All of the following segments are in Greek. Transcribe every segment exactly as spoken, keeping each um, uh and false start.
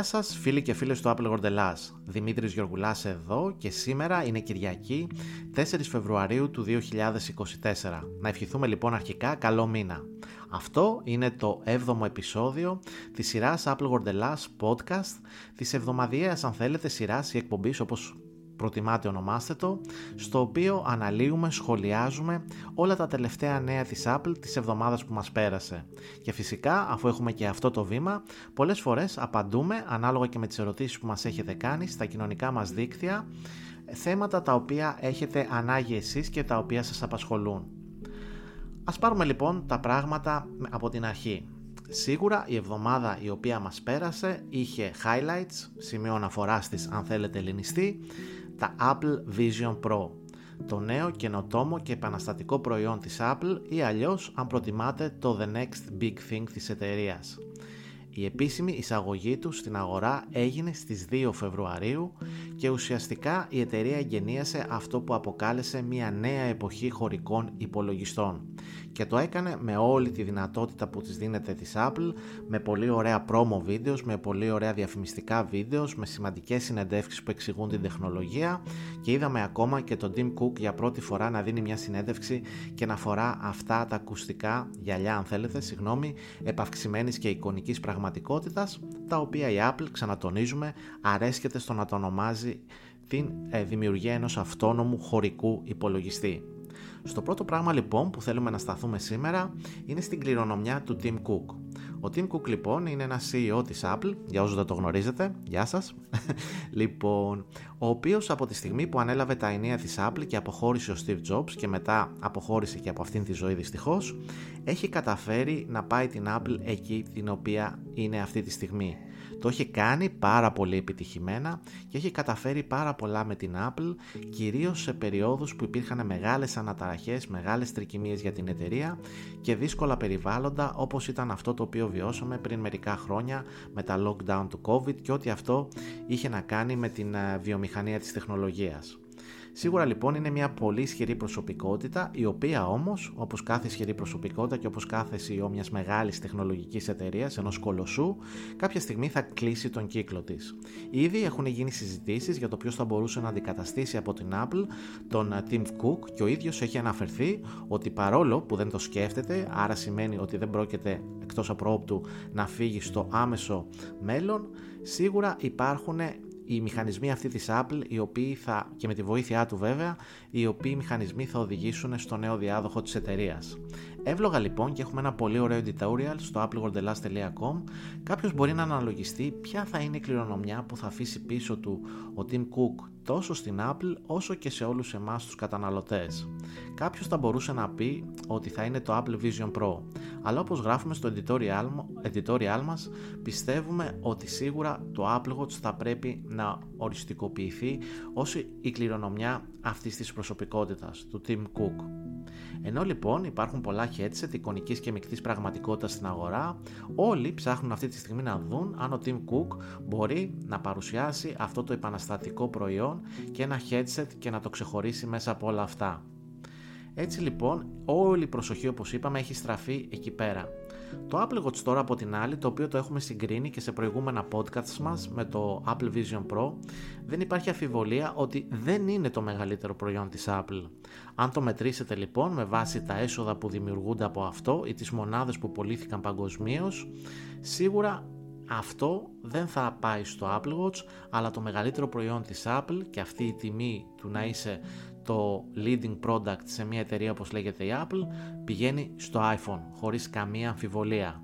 Γεια σας φίλοι και φίλες του AppleWorldHellas, Δημήτρης Γιωργουλάς εδώ και σήμερα είναι Κυριακή τέσσερις Φεβρουαρίου του δύο χιλιάδες είκοσι τέσσερα. Να ευχηθούμε λοιπόν αρχικά καλό μήνα. Αυτό είναι το έβδομο επεισόδιο της σειράς AppleWorldHellas podcast, της εβδομαδιαίας αν θέλετε σειράς ή εκπομπής όπως προτιμάτε ονομάστε το, στο οποίο αναλύουμε, σχολιάζουμε όλα τα τελευταία νέα της Apple της εβδομάδας που μας πέρασε. Και φυσικά, αφού έχουμε και αυτό το βήμα, πολλές φορές απαντούμε, ανάλογα και με τις ερωτήσεις που μας έχετε κάνει, στα κοινωνικά μας δίκτυα, θέματα τα οποία έχετε ανάγκη εσείς και τα οποία σας απασχολούν. Ας πάρουμε λοιπόν τα πράγματα από την αρχή. Σίγουρα η εβδομάδα η οποία μας πέρασε είχε highlights, σημείο αναφοράς της αν θέλετε ελληνιστή, τα Apple Vision Pro, το νέο καινοτόμο και επαναστατικό προϊόν της Apple ή αλλιώς αν προτιμάτε το The Next Big Thing της εταιρείας. Η επίσημη εισαγωγή του στην αγορά έγινε στις δύο Φεβρουαρίου και ουσιαστικά η εταιρεία εγγενίασε αυτό που αποκάλεσε μια νέα εποχή χωρικών υπολογιστών και το έκανε με όλη τη δυνατότητα που της δίνεται της Apple, με πολύ ωραία promo βίντεος, με πολύ ωραία διαφημιστικά βίντεος, με σημαντικές συνεντεύξεις που εξηγούν την τεχνολογία και είδαμε ακόμα και τον Tim Cook για πρώτη φορά να δίνει μια συνέντευξη και να φορά αυτά τα ακουστικά γυαλιά αν θέλετε, συγγνώμη, επαυξημένης και εικονικής πραγματικότητας, τα οποία η Apple, ξανατονίζουμε, αρέσκεται στο να το ονομάζει την ε, δημιουργία ενός αυτόνομου χωρικού υπολογιστή. Στο πρώτο πράγμα λοιπόν που θέλουμε να σταθούμε σήμερα είναι στην κληρονομιά του Tim Cook. Ο Tim Cook λοιπόν είναι ένας σι ι ο της Apple, για όσους δεν το γνωρίζετε, γεια σας. Λοιπόν, ο οποίος από τη στιγμή που ανέλαβε τα ενία της Apple και αποχώρησε ο Steve Jobs και μετά αποχώρησε και από αυτήν τη ζωή δυστυχώς, έχει καταφέρει να πάει την Apple εκεί την οποία είναι αυτή τη στιγμή. Το έχει κάνει πάρα πολύ επιτυχημένα και έχει καταφέρει πάρα πολλά με την Apple, κυρίως σε περιόδους που υπήρχαν μεγάλες αναταραχές, μεγάλες τρικυμίες για την εταιρεία και δύσκολα περιβάλλοντα όπως ήταν αυτό το οποίο βιώσαμε πριν μερικά χρόνια με τα lockdown του COVID και ό,τι αυτό είχε να κάνει με την βιομηχανία της τεχνολογίας. Σίγουρα λοιπόν είναι μια πολύ ισχυρή προσωπικότητα, η οποία όμως, όπως κάθε ισχυρή προσωπικότητα και όπως κάθε σι ι ο μιας μεγάλης τεχνολογικής εταιρείας, ενός κολοσσού, κάποια στιγμή θα κλείσει τον κύκλο της. Ήδη έχουν γίνει συζητήσεις για το ποιος θα μπορούσε να αντικαταστήσει από την Apple τον Tim Cook και ο ίδιος έχει αναφερθεί ότι παρόλο που δεν το σκέφτεται, άρα σημαίνει ότι δεν πρόκειται εκτός απρόοπτου να φύγει στο άμεσο μέλλον, σίγουρα υπάρχουν οι μηχανισμοί αυτοί της Apple, οι οποίοι θα, και με τη βοήθειά του βέβαια, οι οποίοι μηχανισμοί θα οδηγήσουν στο νέο διάδοχο της εταιρείας. Εύλογα λοιπόν και έχουμε ένα πολύ ωραίο tutorial στο appleworldhellas τελεία com. Κάποιος μπορεί να αναλογιστεί ποια θα είναι η κληρονομιά που θα αφήσει πίσω του ο Tim Cook τόσο στην Apple όσο και σε όλους εμάς τους καταναλωτές. Κάποιος θα μπορούσε να πει ότι θα είναι το Apple Vision Pro, αλλά όπως γράφουμε στο editorial μας, πιστεύουμε ότι σίγουρα το Apple Watch θα πρέπει να οριστικοποιηθεί ως η κληρονομιά αυτής της προσωπικότητας, του Tim Cook. Ενώ λοιπόν υπάρχουν πολλά headset εικονικής και μικτής πραγματικότητας στην αγορά, όλοι ψάχνουν αυτή τη στιγμή να δουν αν ο Tim Cook μπορεί να παρουσιάσει αυτό το επαναστατικό προϊόν και ένα headset και να το ξεχωρίσει μέσα από όλα αυτά. Έτσι λοιπόν όλη η προσοχή όπως είπαμε έχει στραφεί εκεί πέρα. Το Apple Watch τώρα από την άλλη, το οποίο το έχουμε συγκρίνει και σε προηγούμενα podcasts μας με το Apple Vision Pro, δεν υπάρχει αμφιβολία ότι δεν είναι το μεγαλύτερο προϊόν της Apple. Αν το μετρήσετε λοιπόν με βάση τα έσοδα που δημιουργούνται από αυτό ή τις μονάδες που πωλήθηκαν παγκοσμίως, σίγουρα αυτό δεν θα πάει στο Apple Watch, αλλά το μεγαλύτερο προϊόν της Apple και αυτή η τιμή του να είσαι το leading product σε μια εταιρεία όπως λέγεται η Apple πηγαίνει στο iPhone χωρίς καμία αμφιβολία.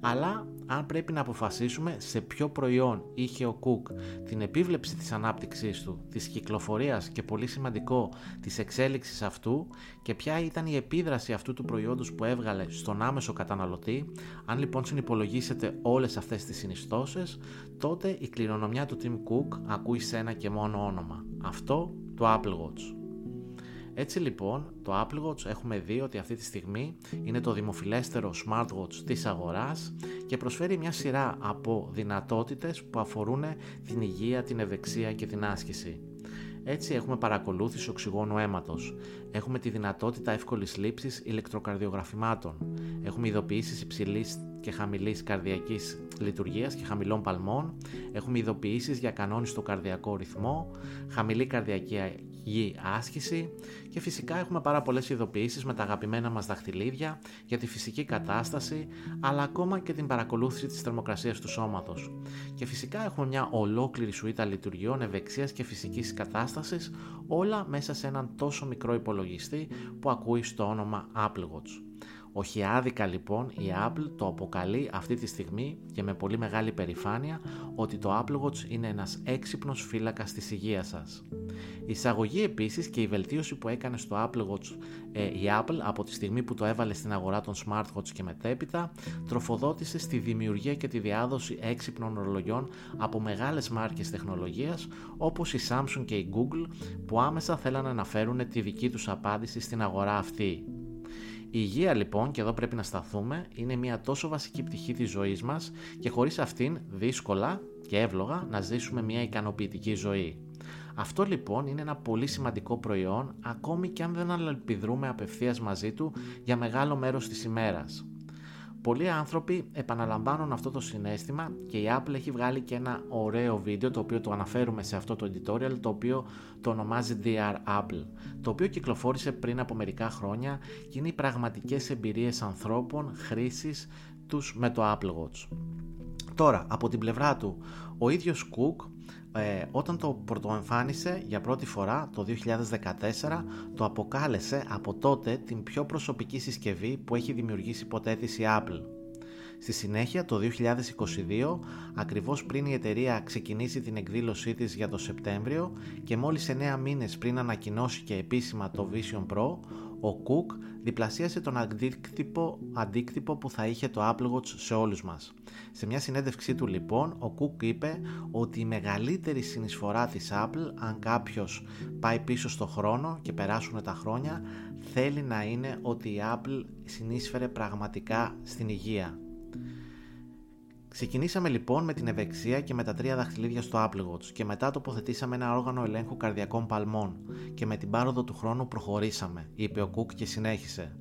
Αλλά αν πρέπει να αποφασίσουμε σε ποιο προϊόν είχε ο Cook την επίβλεψη της ανάπτυξής του, της κυκλοφορίας και πολύ σημαντικό της εξέλιξης αυτού και ποια ήταν η επίδραση αυτού του προϊόντος που έβγαλε στον άμεσο καταναλωτή, αν λοιπόν συνυπολογίσετε όλες αυτές τις συνιστώσεις, τότε η κληρονομιά του Tim Cook ακούει σε ένα και μόνο όνομα, αυτό το Apple Watch. Έτσι λοιπόν το Apple Watch έχουμε δει ότι αυτή τη στιγμή είναι το δημοφιλέστερο smartwatch της αγοράς και προσφέρει μια σειρά από δυνατότητες που αφορούν την υγεία, την ευεξία και την άσκηση. Έτσι έχουμε παρακολούθηση οξυγόνου αίματος, έχουμε τη δυνατότητα εύκολης λήψης ηλεκτροκαρδιογραφημάτων, έχουμε ειδοποιήσεις υψηλής και χαμηλής καρδιακής λειτουργίας και χαμηλών παλμών. Έχουμε ειδοποιήσεις για κανόνιστο καρδιακό ρυθμό, χαμηλή καρδιακή άσκηση και φυσικά έχουμε πάρα πολλές ειδοποιήσεις με τα αγαπημένα μας δαχτυλίδια για τη φυσική κατάσταση, αλλά ακόμα και την παρακολούθηση της θερμοκρασίας του σώματος. Και φυσικά έχουμε μια ολόκληρη σουίτα λειτουργιών ευεξίας και φυσικής κατάστασης, όλα μέσα σε έναν τόσο μικρό υπολογιστή που ακούει στο όνομα Apple Watch. Όχι άδικα λοιπόν η Apple το αποκαλεί αυτή τη στιγμή και με πολύ μεγάλη περηφάνεια ότι το Apple Watch είναι ένας έξυπνος φύλακας της υγείας σας. Η εισαγωγή επίσης και η βελτίωση που έκανε στο Apple Watch ε, η Apple από τη στιγμή που το έβαλε στην αγορά των smartwatch και μετέπειτα τροφοδότησε στη δημιουργία και τη διάδοση έξυπνων ορολογιών από μεγάλες μάρκες τεχνολογίας όπως η Samsung και η Google, που άμεσα θέλανε να φέρουν τη δική τους απάντηση στην αγορά αυτή. Η υγεία λοιπόν, και εδώ πρέπει να σταθούμε, είναι μια τόσο βασική πτυχή της ζωής μας και χωρίς αυτήν δύσκολα και εύλογα να ζήσουμε μια ικανοποιητική ζωή. Αυτό λοιπόν είναι ένα πολύ σημαντικό προϊόν, ακόμη και αν δεν αλληλεπιδρούμε απευθείας μαζί του για μεγάλο μέρος της ημέρας. Πολλοί άνθρωποι επαναλαμβάνουν αυτό το συναίσθημα και η Apple έχει βγάλει και ένα ωραίο βίντεο, το οποίο το αναφέρουμε σε αυτό το editorial, το οποίο το ονομάζει ντι αρ Apple, το οποίο κυκλοφόρησε πριν από μερικά χρόνια και είναι οι πραγματικές εμπειρίες ανθρώπων χρήσης τους με το Apple Watch. Τώρα, από την πλευρά του, ο ίδιος Cook Ε, όταν το πρωτοεμφάνισε για πρώτη φορά το δύο χιλιάδες δεκατέσσερα, το αποκάλεσε από τότε την πιο προσωπική συσκευή που έχει δημιουργήσει ποτέ της η Apple. Στη συνέχεια το δύο χιλιάδες είκοσι δύο, ακριβώς πριν η εταιρεία ξεκινήσει την εκδήλωσή της για το Σεπτέμβριο και μόλις εννέα μήνες πριν ανακοινώσει και επίσημα το Vision Pro, ο Cook διπλασίασε τον αντίκτυπο, αντίκτυπο που θα είχε το Apple Watch σε όλους μας. Σε μια συνέντευξή του λοιπόν, ο Cook είπε ότι η μεγαλύτερη συνεισφορά της Apple, αν κάποιος πάει πίσω στο χρόνο και περάσουν τα χρόνια, θέλει να είναι ότι η Apple συνείσφερε πραγματικά στην υγεία. Ξεκινήσαμε λοιπόν με την ευεξία και με τα τρία δαχτυλίδια στο Apple Watch και μετά τοποθετήσαμε ένα όργανο ελέγχου καρδιακών παλμών και με την πάροδο του χρόνου προχωρήσαμε, είπε ο Cook και συνέχισε.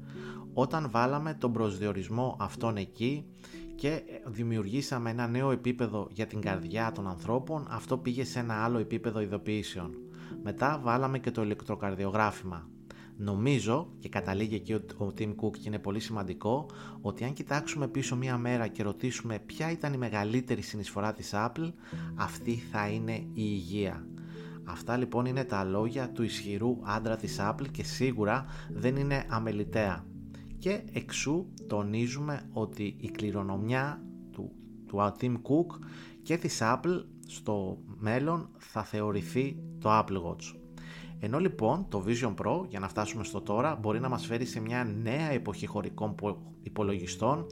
Όταν βάλαμε τον προσδιορισμό αυτόν εκεί και δημιουργήσαμε ένα νέο επίπεδο για την καρδιά των ανθρώπων, αυτό πήγε σε ένα άλλο επίπεδο ειδοποιήσεων. Μετά βάλαμε και το ηλεκτροκαρδιογράφημα. Νομίζω, και καταλήγει εκεί ο Tim Cook και είναι πολύ σημαντικό, ότι αν κοιτάξουμε πίσω μία μέρα και ρωτήσουμε ποια ήταν η μεγαλύτερη συνεισφορά της Apple, αυτή θα είναι η υγεία. Αυτά λοιπόν είναι τα λόγια του ισχυρού άντρα της Apple και σίγουρα δεν είναι αμεληταία. Και εξού τονίζουμε ότι η κληρονομιά του, του Tim Cook και της Apple στο μέλλον θα θεωρηθεί το Apple Watch. Ενώ λοιπόν το Vision Pro, για να φτάσουμε στο τώρα, μπορεί να μας φέρει σε μια νέα εποχή χωρικών υπολογιστών,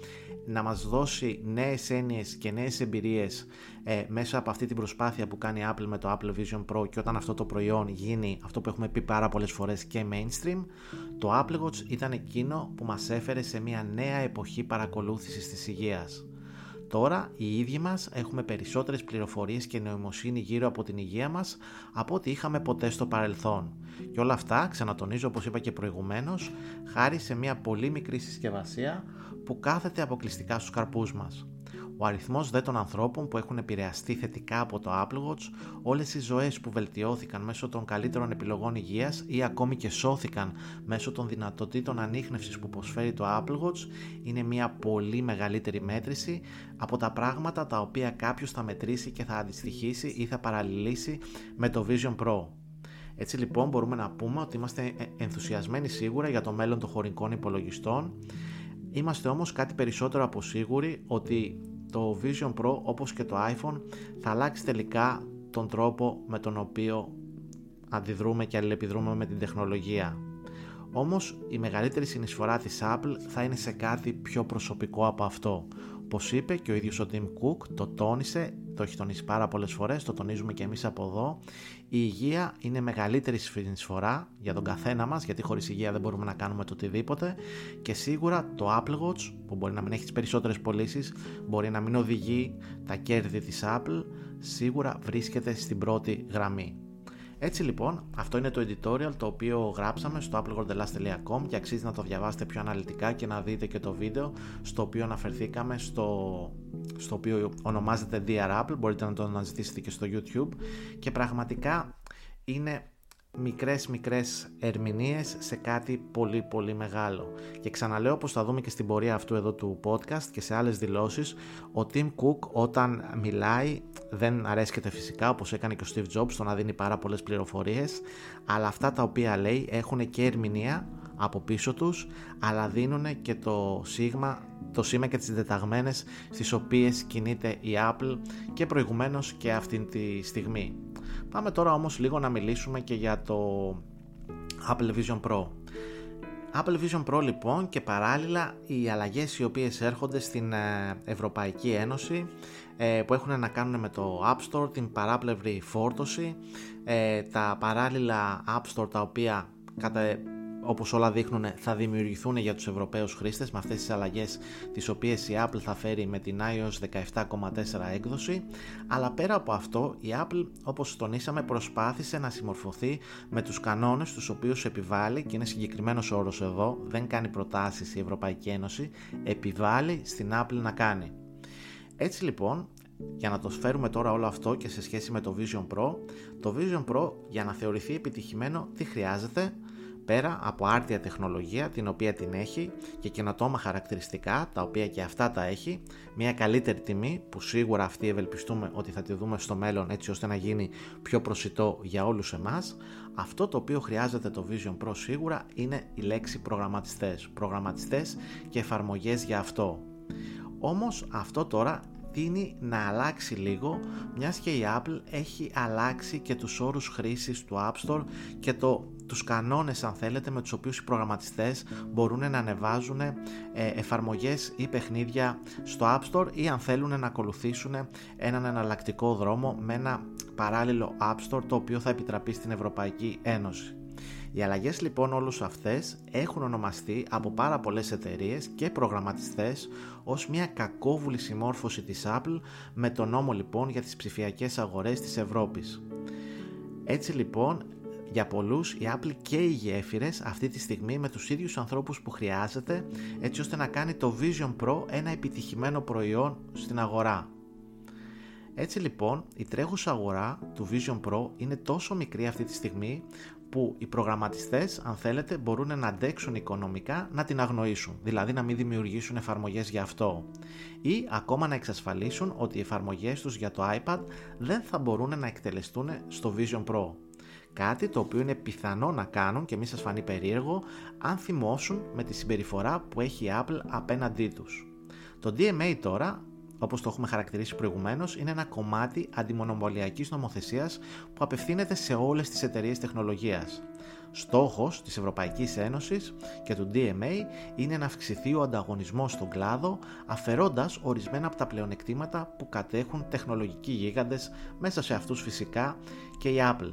να μας δώσει νέες έννοιες και νέες εμπειρίες ε, μέσα από αυτή την προσπάθεια που κάνει η Apple με το Apple Vision Pro, και όταν αυτό το προϊόν γίνει αυτό που έχουμε πει πάρα πολλές φορές και mainstream, το Apple Watch ήταν εκείνο που μας έφερε σε μια νέα εποχή παρακολούθησης της υγείας. Τώρα οι ίδιοι μας έχουμε περισσότερες πληροφορίες και νοημοσύνη γύρω από την υγεία μας από ό,τι είχαμε ποτέ στο παρελθόν. Και όλα αυτά, ξανατονίζω όπως είπα και προηγουμένως, χάρη σε μια πολύ μικρή συσκευασία που κάθεται αποκλειστικά στους καρπούς μας. Ο αριθμός δε των ανθρώπων που έχουν επηρεαστεί θετικά από το Apple Watch, όλες οι ζωές που βελτιώθηκαν μέσω των καλύτερων επιλογών υγείας ή ακόμη και σώθηκαν μέσω των δυνατοτήτων ανίχνευσης που προσφέρει το Apple Watch, είναι μια πολύ μεγαλύτερη μέτρηση από τα πράγματα τα οποία κάποιος θα μετρήσει και θα αντιστοιχίσει ή θα παραλληλήσει με το Vision Pro. Έτσι λοιπόν μπορούμε να πούμε ότι είμαστε ενθουσιασμένοι σίγουρα για το μέλλον των χωρικών υπολογιστών. Είμαστε όμως κάτι περισσότερο από σίγουροι ότι το Vision Pro, όπως και το iPhone, θα αλλάξει τελικά τον τρόπο με τον οποίο αντιδρούμε και αλληλεπιδρούμε με την τεχνολογία. Όμως η μεγαλύτερη συνεισφορά της Apple θα είναι σε κάτι πιο προσωπικό από αυτό. Όπως είπε και ο ίδιος ο Tim Cook, το τόνισε, το έχει τονίσει πάρα πολλές φορές, το τονίζουμε και εμείς από εδώ, η υγεία είναι μεγαλύτερη συνεισφορά για τον καθένα μας, γιατί χωρίς υγεία δεν μπορούμε να κάνουμε το οτιδήποτε, και σίγουρα το Apple Watch, που μπορεί να μην έχει τις περισσότερες πωλήσεις, μπορεί να μην οδηγεί τα κέρδη της Apple, σίγουρα βρίσκεται στην πρώτη γραμμή. Έτσι λοιπόν, αυτό είναι το editorial το οποίο γράψαμε στο appleworldhellas τελεία com και αξίζει να το διαβάσετε πιο αναλυτικά και να δείτε και το βίντεο στο οποίο αναφερθήκαμε, στο, στο οποίο ονομάζεται Dear Apple, μπορείτε να το αναζητήσετε και στο YouTube, και πραγματικά είναι μικρές μικρές ερμηνείες σε κάτι πολύ πολύ μεγάλο. Και ξαναλέω, όπως θα δούμε και στην πορεία αυτού εδώ του podcast και σε άλλες δηλώσεις, ο Tim Cook όταν μιλάει δεν αρέσκεται φυσικά, όπως έκανε και ο Steve Jobs, το να δίνει πάρα πολλές πληροφορίες, αλλά αυτά τα οποία λέει έχουν και ερμηνεία από πίσω τους, αλλά δίνουν και το σήμα, το σήμα και τις δεταγμένες στις οποίες κινείται η Apple και προηγουμένως και αυτή τη στιγμή. Πάμε τώρα όμως λίγο να μιλήσουμε και για το Apple Vision Pro. Apple Vision Pro λοιπόν, και παράλληλα οι αλλαγές οι οποίες έρχονται στην Ευρωπαϊκή Ένωση, που έχουν να κάνουν με το App Store, την παράπλευρη φόρτωση, τα παράλληλα App Store τα οποία κατά, όπως όλα δείχνουν, θα δημιουργηθούν για τους Ευρωπαίους χρήστες με αυτές τις αλλαγές τις οποίες η Apple θα φέρει με την άι Ο Ες δεκαεπτά κόμμα τέσσερα έκδοση. Αλλά πέρα από αυτό, η Apple, όπως τονίσαμε, προσπάθησε να συμμορφωθεί με τους κανόνες τους οποίους επιβάλλει, και είναι συγκεκριμένος όρος εδώ, δεν κάνει προτάσεις η Ευρωπαϊκή Ένωση, επιβάλλει στην Apple να κάνει. Έτσι λοιπόν, για να το φέρουμε τώρα όλο αυτό και σε σχέση με το Vision Pro, το Vision Pro για να θεωρηθεί επιτυχημένο τι χρειάζεται? Πέρα από άρτια τεχνολογία, την οποία την έχει, και καινοτόμα χαρακτηριστικά, τα οποία και αυτά τα έχει, μια καλύτερη τιμή που σίγουρα αυτή ευελπιστούμε ότι θα τη δούμε στο μέλλον, έτσι ώστε να γίνει πιο προσιτό για όλους εμάς. Αυτό το οποίο χρειάζεται το Vision Pro σίγουρα είναι η λέξη προγραμματιστές, προγραμματιστές και εφαρμογές για αυτό. Όμως αυτό τώρα τείνει να αλλάξει λίγο, μιας και η Apple έχει αλλάξει και τους όρους χρήσης του App Store και το, τους κανόνες, αν θέλετε, με τους οποίους οι προγραμματιστές μπορούν να ανεβάζουν ε, εφαρμογές ή παιχνίδια στο App Store, ή αν θέλουν να ακολουθήσουν έναν εναλλακτικό δρόμο με ένα παράλληλο App Store το οποίο θα επιτραπεί στην Ευρωπαϊκή Ένωση. Οι αλλαγές λοιπόν όλους αυτές έχουν ονομαστεί από πάρα πολλές εταιρείες και προγραμματιστές ως μια κακόβουλη συμμόρφωση της Apple με τον νόμο λοιπόν για τις ψηφιακές αγορές της Ευρώπης. Έτσι λοιπόν, για πολλούς η Apple καίει γέφυρες αυτή τη στιγμή με τους ίδιους ανθρώπους που χρειάζεται, έτσι ώστε να κάνει το Vision Pro ένα επιτυχημένο προϊόν στην αγορά. Έτσι λοιπόν, η τρέχουσα αγορά του Vision Pro είναι τόσο μικρή αυτή τη στιγμή που οι προγραμματιστές, αν θέλετε, μπορούν να αντέξουν οικονομικά να την αγνοήσουν, δηλαδή να μην δημιουργήσουν εφαρμογές για αυτό, ή ακόμα να εξασφαλίσουν ότι οι εφαρμογές τους για το iPad δεν θα μπορούν να εκτελεστούν στο Vision Pro. Κάτι το οποίο είναι πιθανό να κάνουν και μη σας φανεί περίεργο, αν θυμώσουν με τη συμπεριφορά που έχει η Apple απέναντί τους. Το ντι εμ έι τώρα, όπως το έχουμε χαρακτηρίσει προηγουμένως, είναι ένα κομμάτι αντιμονοπωλιακής νομοθεσίας που απευθύνεται σε όλες τις εταιρείες τεχνολογίας. Στόχος της Ευρωπαϊκής Ένωσης και του ντι εμ έι είναι να αυξηθεί ο ανταγωνισμός στον κλάδο, αφαιρώντας ορισμένα από τα πλεονεκτήματα που κατέχουν τεχνολογικοί γίγαντες, μέσα σε αυτούς φυσικά και η Apple.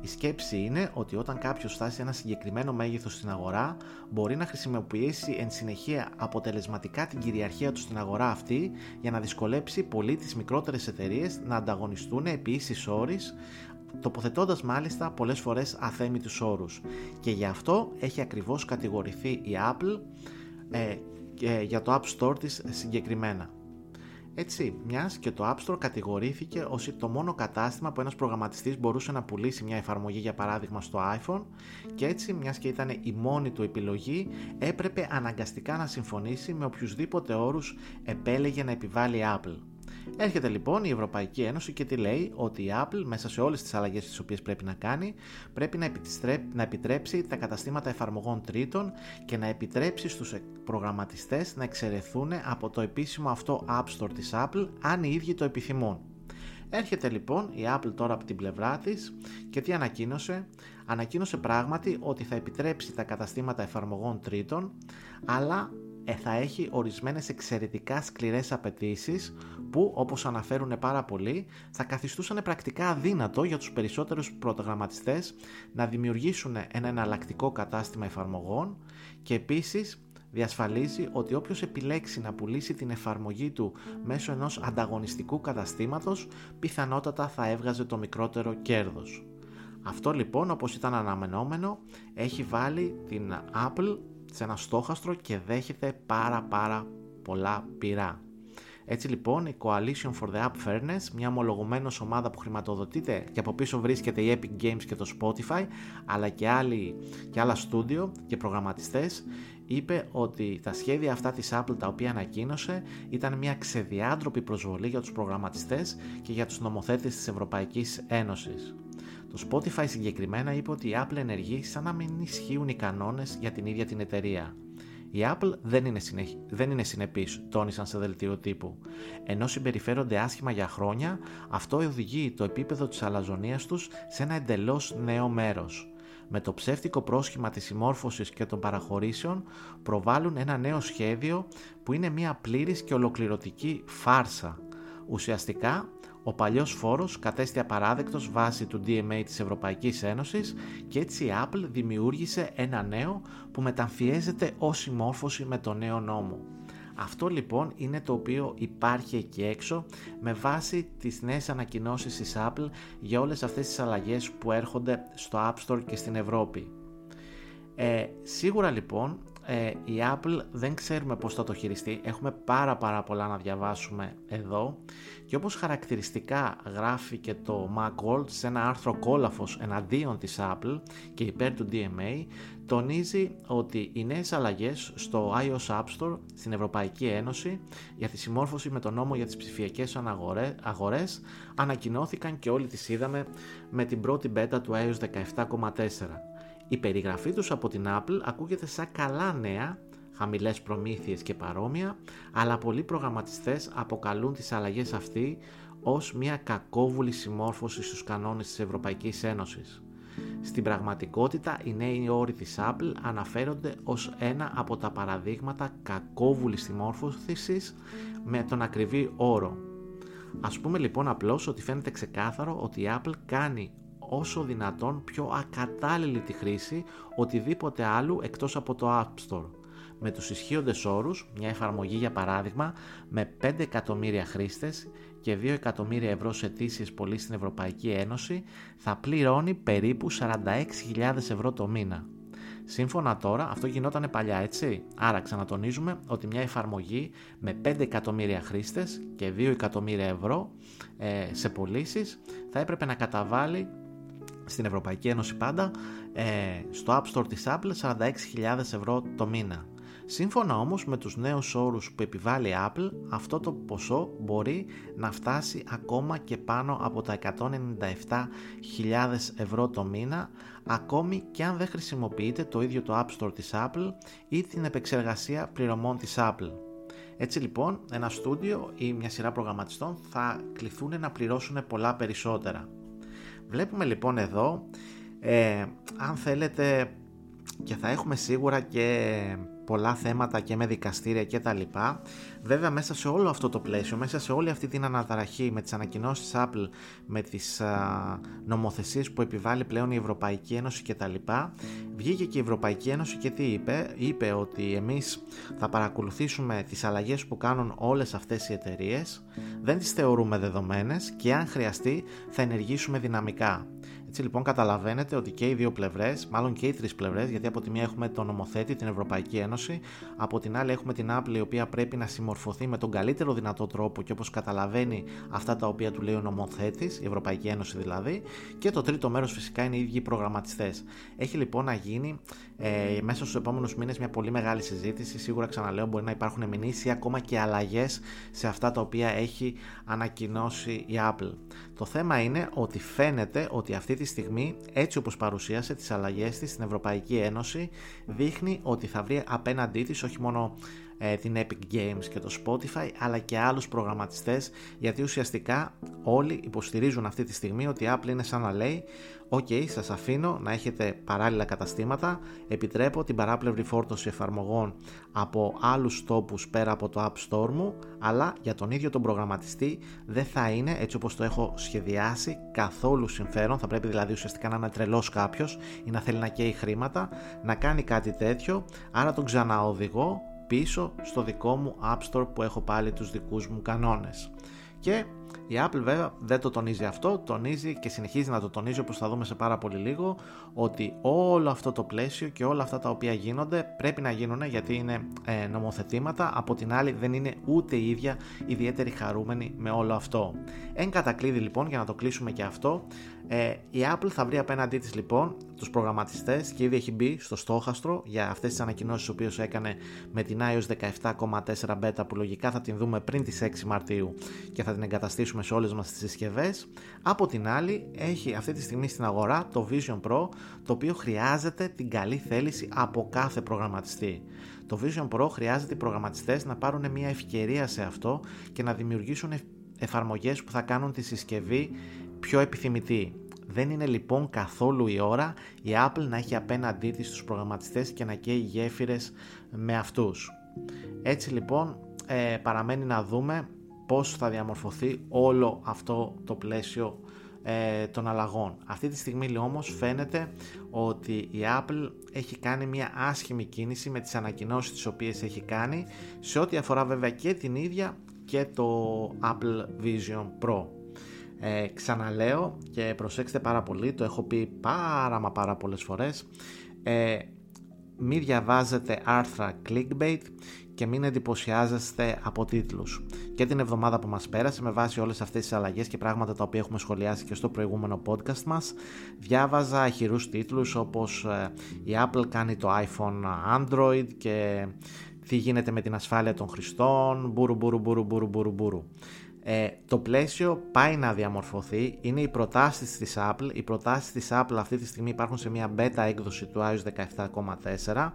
Η σκέψη είναι ότι όταν κάποιος φτάσει ένα συγκεκριμένο μέγεθος στην αγορά, μπορεί να χρησιμοποιήσει εν συνεχεία αποτελεσματικά την κυριαρχία του στην αγορά αυτή, για να δυσκολέψει πολύ τις μικρότερες εταιρείες να ανταγωνιστούν επί ίσης όρης, τοποθετώντας μάλιστα πολλές φορές αθέμητους όρους. Και γι' αυτό έχει ακριβώς κατηγορηθεί η Apple ε, ε, για το App Store της συγκεκριμένα. Έτσι, μιας και το App Store κατηγορήθηκε ως το μόνο κατάστημα που ένας προγραμματιστής μπορούσε να πουλήσει μια εφαρμογή, για παράδειγμα στο iPhone, και έτσι, μιας και ήταν η μόνη του επιλογή, έπρεπε αναγκαστικά να συμφωνήσει με οποιουσδήποτε όρους επέλεγε να επιβάλλει η Apple. Έρχεται λοιπόν η Ευρωπαϊκή Ένωση και τη λέει ότι η Apple, μέσα σε όλες τις αλλαγές τις οποίες πρέπει να κάνει, πρέπει να επιτρέψει τα καταστήματα εφαρμογών τρίτων και να επιτρέψει στους προγραμματιστές να εξαιρεθούν από το επίσημο αυτό App Store της Apple, αν οι ίδιοι το επιθυμούν. Έρχεται λοιπόν η Apple τώρα από την πλευρά της και τι ανακοίνωσε? Ανακοίνωσε πράγματι ότι θα επιτρέψει τα καταστήματα εφαρμογών τρίτων, αλλά θα έχει ορισμένες εξαιρετικά σκληρές απαιτήσεις που, όπως αναφέρουν πάρα πολλοί, θα καθιστούσαν πρακτικά αδύνατο για τους περισσότερους προγραμματιστές να δημιουργήσουν ένα εναλλακτικό κατάστημα εφαρμογών, και επίσης διασφαλίζει ότι όποιος επιλέξει να πουλήσει την εφαρμογή του μέσω ενός ανταγωνιστικού καταστήματος, πιθανότατα θα έβγαζε το μικρότερο κέρδος. Αυτό λοιπόν, όπως ήταν αναμενόμενο, έχει βάλει την Apple σε ένα στόχαστρο και δέχεται πάρα πάρα πολλά πειρά. Έτσι λοιπόν, η Coalition for the App Fairness, μια ομολογουμένως ομάδα που χρηματοδοτείται και από πίσω βρίσκεται η Epic Games και το Spotify, αλλά και, άλλοι, και άλλα στούντιο και προγραμματιστές, είπε ότι τα σχέδια αυτά της Apple τα οποία ανακοίνωσε ήταν μια ξεδιάντροπη προσβολή για τους προγραμματιστές και για τους νομοθέτες της Ευρωπαϊκής Ένωσης. Το Spotify συγκεκριμένα είπε ότι η Apple ενεργεί σαν να μην ισχύουν οι κανόνες για την ίδια την εταιρεία. Η Apple δεν είναι, συνεχ... δεν είναι συνεπής, τόνισαν σε δελτίο τύπου. Ενώ συμπεριφέρονται άσχημα για χρόνια, αυτό οδηγεί το επίπεδο της αλαζονίας τους σε ένα εντελώς νέο μέρος. Με το ψεύτικο πρόσχημα της συμμόρφωσης και των παραχωρήσεων προβάλλουν ένα νέο σχέδιο που είναι μια πλήρης και ολοκληρωτική φάρσα. Ουσιαστικά, ο παλιός φόρος κατέστη απαράδεκτος βάσει του ντι εμ έι της Ευρωπαϊκής Ένωσης και έτσι η Apple δημιούργησε ένα νέο που μεταμφιέζεται ως συμμόρφωση με το νέο νόμο. Αυτό λοιπόν είναι το οποίο υπάρχει εκεί έξω με βάση τις νέες ανακοινώσεις της Apple για όλες αυτές τις αλλαγές που έρχονται στο App Store και στην Ευρώπη. Ε, σίγουρα λοιπόν ε, η Apple δεν ξέρουμε πώς θα το χειριστεί, έχουμε πάρα πάρα πολλά να διαβάσουμε εδώ και όπως χαρακτηριστικά γράφει και το Macworld σε ένα άρθρο κόλαφος εναντίον της Apple και υπέρ του ντι εμ έι, τονίζει ότι οι νέες αλλαγές στο iOS App Store στην Ευρωπαϊκή Ένωση για τη συμμόρφωση με τον νόμο για τις ψηφιακές αγορές ανακοινώθηκαν και όλοι τις είδαμε με την πρώτη beta του iOS δεκαεπτά κόμμα τέσσερα. Η περιγραφή τους από την Apple ακούγεται σαν καλά νέα, χαμηλές προμήθειες και παρόμοια, αλλά πολλοί προγραμματιστές αποκαλούν τις αλλαγές αυτοί ως μια κακόβουλη συμμόρφωση στους κανόνες της Ευρωπαϊκής Ένωσης. Στην πραγματικότητα, οι νέοι όροι της Apple αναφέρονται ως ένα από τα παραδείγματα κακόβουλης συμμόρφωσης με τον ακριβή όρο. Ας πούμε λοιπόν απλώς ότι φαίνεται ξεκάθαρο ότι η Apple κάνει όσο δυνατόν πιο ακατάλληλη τη χρήση οτιδήποτε άλλου εκτός από το App Store. Με τους ισχύοντες όρους, μια εφαρμογή για παράδειγμα με πέντε εκατομμύρια χρήστες και δύο εκατομμύρια ευρώ σε ετήσιες πωλήσεις στην Ευρωπαϊκή Ένωση θα πληρώνει περίπου σαράντα έξι χιλιάδες ευρώ το μήνα. Σύμφωνα τώρα, αυτό γινόταν παλιά έτσι, άρα ξανατονίζουμε ότι μια εφαρμογή με πέντε εκατομμύρια χρήστες και δύο εκατομμύρια ευρώ ε, σε πωλήσεις θα έπρεπε να καταβάλει στην Ευρωπαϊκή Ένωση πάντα ε, στο App Store της Apple σαράντα έξι χιλιάδες ευρώ το μήνα. Σύμφωνα όμως με τους νέους όρους που επιβάλλει η Apple, αυτό το ποσό μπορεί να φτάσει ακόμα και πάνω από τα εκατόν ενενήντα επτά χιλιάδες ευρώ το μήνα, ακόμη και αν δεν χρησιμοποιείται το ίδιο το App Store της Apple ή την επεξεργασία πληρωμών της Apple. Έτσι λοιπόν, ένα στούντιο ή μια σειρά προγραμματιστών θα κληθούν να πληρώσουν πολλά περισσότερα. Βλέπουμε λοιπόν εδώ, ε, αν θέλετε, και θα έχουμε σίγουρα και πολλά θέματα και με δικαστήρια και τα λοιπά. Βέβαια, μέσα σε όλο αυτό το πλαίσιο, μέσα σε όλη αυτή την αναταραχή με τις ανακοινώσεις Apple, με τις α, νομοθεσίες που επιβάλλει πλέον η Ευρωπαϊκή Ένωση και τα λοιπά, βγήκε και η Ευρωπαϊκή Ένωση και τι είπε, είπε ότι εμείς θα παρακολουθήσουμε τις αλλαγές που κάνουν όλες αυτές οι εταιρείες, δεν τις θεωρούμε δεδομένες και αν χρειαστεί θα ενεργήσουμε δυναμικά. Έτσι λοιπόν καταλαβαίνετε ότι και οι δύο πλευρές, μάλλον και οι τρεις πλευρές, γιατί από τη μία έχουμε τον νομοθέτη, την Ευρωπαϊκή Ένωση, από την άλλη έχουμε την Apple η οποία πρέπει να συμμορφωθεί με τον καλύτερο δυνατό τρόπο και όπως καταλαβαίνει αυτά τα οποία του λέει ο νομοθέτης, η Ευρωπαϊκή Ένωση δηλαδή, και το τρίτο μέρος φυσικά είναι οι ίδιοι προγραμματιστές. Έχει λοιπόν να γίνει ε, μέσα στους επόμενους μήνες μια πολύ μεγάλη συζήτηση, σίγουρα ξαναλέω μπορεί να υπάρχουν μηνύσεις ή ακόμα και αλλαγές σε αυτά τα οποία έχει ανακοινώσει η Apple. Το θέμα είναι ότι φαίνεται ότι αυτή τη στιγμή, έτσι όπως παρουσίασε τις αλλαγές της στην Ευρωπαϊκή Ένωση, δείχνει ότι θα βρει απέναντί της όχι μόνο ε, την Epic Games και το Spotify, αλλά και άλλους προγραμματιστές, γιατί ουσιαστικά όλοι υποστηρίζουν αυτή τη στιγμή ότι η Apple είναι σαν να λέει «ΟΚ, okay, σας αφήνω να έχετε παράλληλα καταστήματα, επιτρέπω την παράπλευρη φόρτωση εφαρμογών από άλλους τόπους πέρα από το App Store μου, αλλά για τον ίδιο τον προγραμματιστή δεν θα είναι, έτσι όπως το έχω σχεδιάσει, καθόλου συμφέρον». Θα πρέπει δηλαδή ουσιαστικά να είναι τρελός κάποιος ή να θέλει να καίει χρήματα, να κάνει κάτι τέτοιο, άρα τον ξαναοδηγώ πίσω στο δικό μου App Store που έχω πάλι τους δικούς μου κανόνες. Και Η Apple βέβαια δεν το τονίζει αυτό, τονίζει και συνεχίζει να το τονίζει, όπως θα δούμε σε πάρα πολύ λίγο, ότι όλο αυτό το πλαίσιο και όλα αυτά τα οποία γίνονται πρέπει να γίνουν γιατί είναι ε, νομοθετήματα, από την άλλη δεν είναι ούτε η ίδια ιδιαίτερη χαρούμενη με όλο αυτό. Εν κατακλείδη λοιπόν, για να το κλείσουμε και αυτό, ε, η Apple θα βρει απέναντί της λοιπόν τους προγραμματιστές και ήδη έχει μπει στο στόχαστρο για αυτές τις ανακοινώσεις που έκανε με την άι Ο Ες δεκαεπτά κόμμα τέσσερα beta που λογικά θα την δούμε πριν τις έξι Μαρτίου και θα την εγκαταστήσουμε σε όλες μας τις συσκευές. Από την άλλη έχει αυτή τη στιγμή στην αγορά το Vision Pro, το οποίο χρειάζεται την καλή θέληση από κάθε προγραμματιστή. Το Vision Pro χρειάζεται οι προγραμματιστές να πάρουν μια ευκαιρία σε αυτό και να δημιουργήσουν εφαρμογές που θα κάνουν τη συσκευή πιο επιθυμητή. Δεν είναι λοιπόν καθόλου η ώρα η Apple να έχει απέναντί της τους προγραμματιστές και να καίει γέφυρες με αυτούς. Έτσι λοιπόν ε, παραμένει να δούμε πώς θα διαμορφωθεί όλο αυτό το πλαίσιο ε, των αλλαγών. Αυτή τη στιγμή όμως φαίνεται ότι η Apple έχει κάνει μια άσχημη κίνηση με τις ανακοινώσεις τις οποίες έχει κάνει σε ό,τι αφορά βέβαια και την ίδια και το Apple Vision Pro. Ε, ξαναλέω και προσέξτε πάρα πολύ, το έχω πει πάρα μα πάρα πολλές φορές, ε, μην διαβάζετε άρθρα clickbait και μην εντυπωσιάζεστε από τίτλους. Και την εβδομάδα που μας πέρασε, με βάση όλες αυτές τις αλλαγές και πράγματα τα οποία έχουμε σχολιάσει και στο προηγούμενο podcast μας, διάβαζα χειρούς τίτλους όπως ε, η Apple κάνει το iPhone Android και τι γίνεται με την ασφάλεια των χρηστών, μπούρου μπούρου μπούρου μπούρου μπούρου μπούρου. Ε, το πλαίσιο πάει να διαμορφωθεί, είναι οι προτάσεις της Apple. Οι προτάσεις της Apple αυτή τη στιγμή υπάρχουν σε μια beta έκδοση του άι Ο Ες δεκαεπτά κόμμα τέσσερα.